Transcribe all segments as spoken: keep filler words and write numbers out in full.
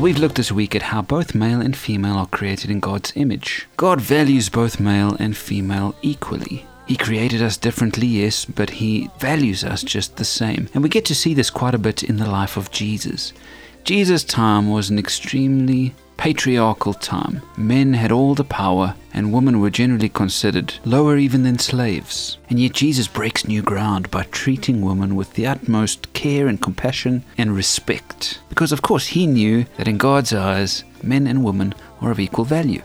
We've looked this week at how both male and female are created in God's image. God values both male and female equally. He created us differently, yes, but He values us just the same. And we get to see this quite a bit in the life of Jesus. Jesus' time was an extremely patriarchal time. Men had all the power, and women were generally considered lower even than slaves. And yet Jesus breaks new ground by treating women with the utmost care and compassion and respect. Because of course He knew that in God's eyes, men and women are of equal value.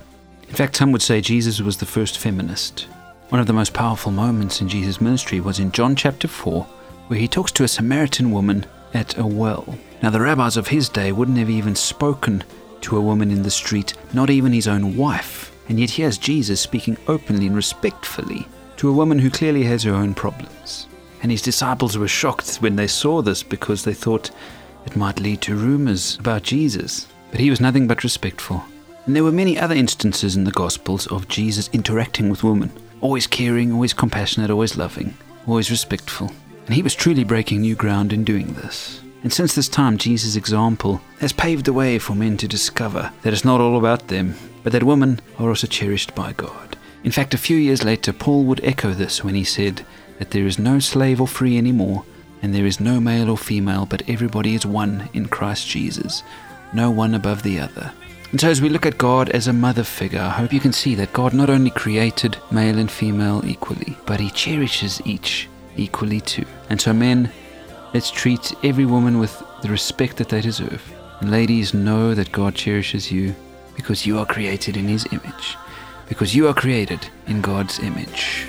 In fact, some would say Jesus was the first feminist. One of the most powerful moments in Jesus' ministry was in John chapter four, where He talks to a Samaritan woman at a well. Now the rabbis of His day wouldn't have even spoken to a woman in the street, not even His own wife. And yet here's Jesus speaking openly and respectfully to a woman who clearly has her own problems. And His disciples were shocked when they saw this because they thought it might lead to rumors about Jesus. But He was nothing but respectful. And there were many other instances in the Gospels of Jesus interacting with women. Always caring, always compassionate, always loving, always respectful. And He was truly breaking new ground in doing this. And since this time, Jesus' example has paved the way for men to discover that it's not all about them, but that women are also cherished by God. In fact, a few years later, Paul would echo this when he said that there is no slave or free anymore, and there is no male or female, but everybody is one in Christ Jesus, no one above the other. And so as we look at God as a mother figure, I hope you can see that God not only created male and female equally, but He cherishes each equally too. And so men, let's treat every woman with the respect that they deserve. And ladies, know that God cherishes you because you are created in His image. Because you are created in God's image.